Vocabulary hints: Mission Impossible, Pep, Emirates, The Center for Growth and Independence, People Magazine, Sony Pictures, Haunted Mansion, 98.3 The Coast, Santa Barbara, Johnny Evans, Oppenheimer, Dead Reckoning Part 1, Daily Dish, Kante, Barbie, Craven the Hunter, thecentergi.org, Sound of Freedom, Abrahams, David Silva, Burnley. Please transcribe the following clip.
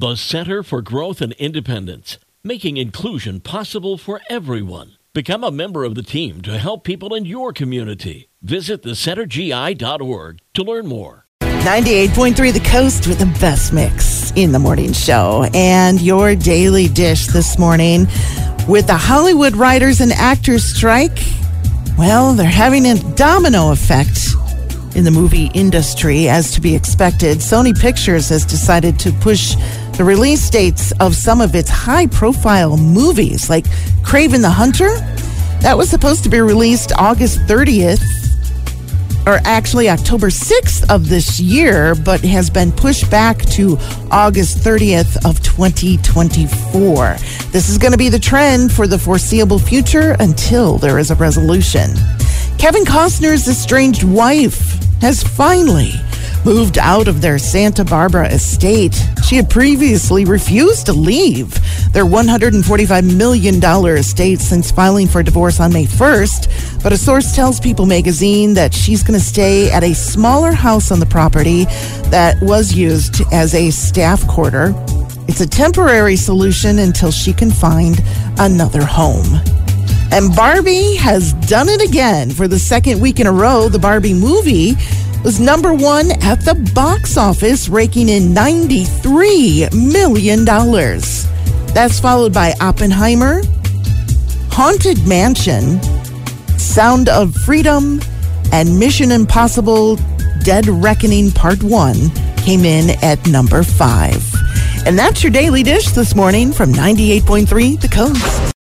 The Center for Growth and Independence, making inclusion possible for everyone. Become a member of the team to help people in your community. Visit thecentergi.org to learn more. 98.3 The Coast with the best mix in the morning show. And your Daily Dish this morning with the Hollywood writers and actors strike. Well, they're having a domino effect in the movie industry, as to be expected. Sony Pictures has decided to push the release dates of some of its high-profile movies, like Craven the Hunter. That was supposed to be released August 30th, or actually October 6th of this year, but has been pushed back to August 30th of 2024. This is going to be the trend for the foreseeable future until there is a resolution. Kevin Costner's estranged wife has finally moved out of their Santa Barbara estate. She had previously refused to leave their $145 million estate since filing for divorce on May 1st. But a source tells People Magazine that she's going to stay at a smaller house on the property that was used as a staff quarter. It's a temporary solution until she can find another home. And Barbie has done it again. For the second week in a row, the Barbie movie was number one at the box office, raking in $93 million. That's followed by Oppenheimer, Haunted Mansion, Sound of Freedom, and Mission Impossible Dead Reckoning Part 1 came in at number 5. And that's your Daily Dish this morning from 98.3 The Coast.